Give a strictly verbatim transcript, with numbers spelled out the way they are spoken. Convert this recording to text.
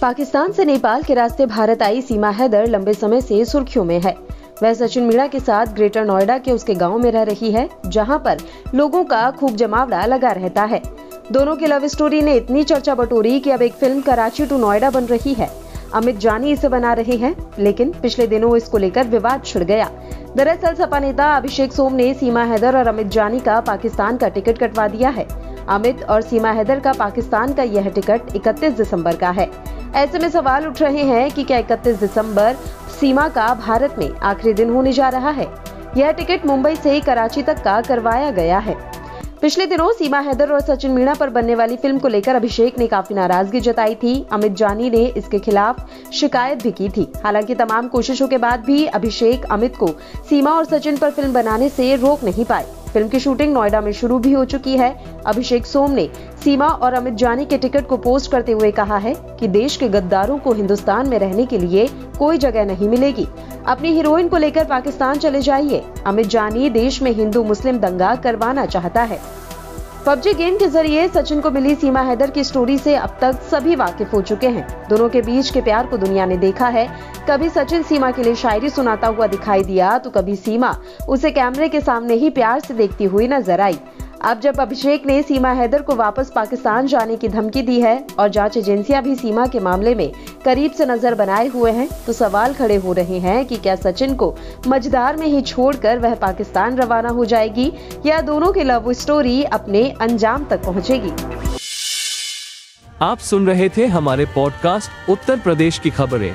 पाकिस्तान से नेपाल के रास्ते भारत आई सीमा हैदर लंबे समय से सुर्खियों में है। वह सचिन मीणा के साथ ग्रेटर नोएडा के उसके गांव में रह रही है, जहां पर लोगों का खूब जमावड़ा लगा रहता है। दोनों की लव स्टोरी ने इतनी चर्चा बटोरी कि अब एक फिल्म कराची टू नोएडा बन रही है। अमित जानी इसे बना रहे हैं, लेकिन पिछले दिनों इसको लेकर विवाद छिड़ गया। दरअसल सपा नेता अभिषेक सोम ने सीमा हैदर और अमित जानी का पाकिस्तान का टिकट कटवा दिया है। अमित और सीमा हैदर का पाकिस्तान का यह टिकट इकतीस दिसंबर का है। ऐसे में सवाल उठ रहे हैं कि क्या इकतीस दिसंबर सीमा का भारत में आखिरी दिन होने जा रहा है। यह टिकट मुंबई से कराची तक का करवाया गया है। पिछले दिनों सीमा हैदर और सचिन मीणा पर बनने वाली फिल्म को लेकर अभिषेक ने काफी नाराजगी जताई थी। अमित जानी ने इसके खिलाफ शिकायत भी की थी। हालांकि तमाम कोशिशों के बाद भी अभिषेक अमित को सीमा और सचिन पर फिल्म बनाने से रोक नहीं पाए। फिल्म की शूटिंग नोएडा में शुरू भी हो चुकी है। अभिषेक सोम ने सीमा और अमित जानी के टिकट को पोस्ट करते हुए कहा है कि देश के गद्दारों को हिंदुस्तान में रहने के लिए कोई जगह नहीं मिलेगी। अपनी हीरोइन को लेकर पाकिस्तान चले जाइए। अमित जानी देश में हिंदू मुस्लिम दंगा करवाना चाहता है। पबजी गेम के जरिए सचिन को मिली सीमा हैदर की स्टोरी से अब तक सभी वाकिफ हो चुके हैं। दोनों के बीच के प्यार को दुनिया ने देखा है। कभी सचिन सीमा के लिए शायरी सुनाता हुआ दिखाई दिया तो कभी सीमा उसे कैमरे के सामने ही प्यार से देखती हुई नजर आई। अब जब अभिषेक ने सीमा हैदर को वापस पाकिस्तान जाने की धमकी दी है और जांच एजेंसियां भी सीमा के मामले में करीब से नजर बनाए हुए हैं, तो सवाल खड़े हो रहे हैं कि क्या सचिन को मझधार में ही छोड़कर वह पाकिस्तान रवाना हो जाएगी या दोनों की लव स्टोरी अपने अंजाम तक पहुंचेगी। आप सुन रहे थे हमारे पॉडकास्ट उत्तर प्रदेश की खबरें।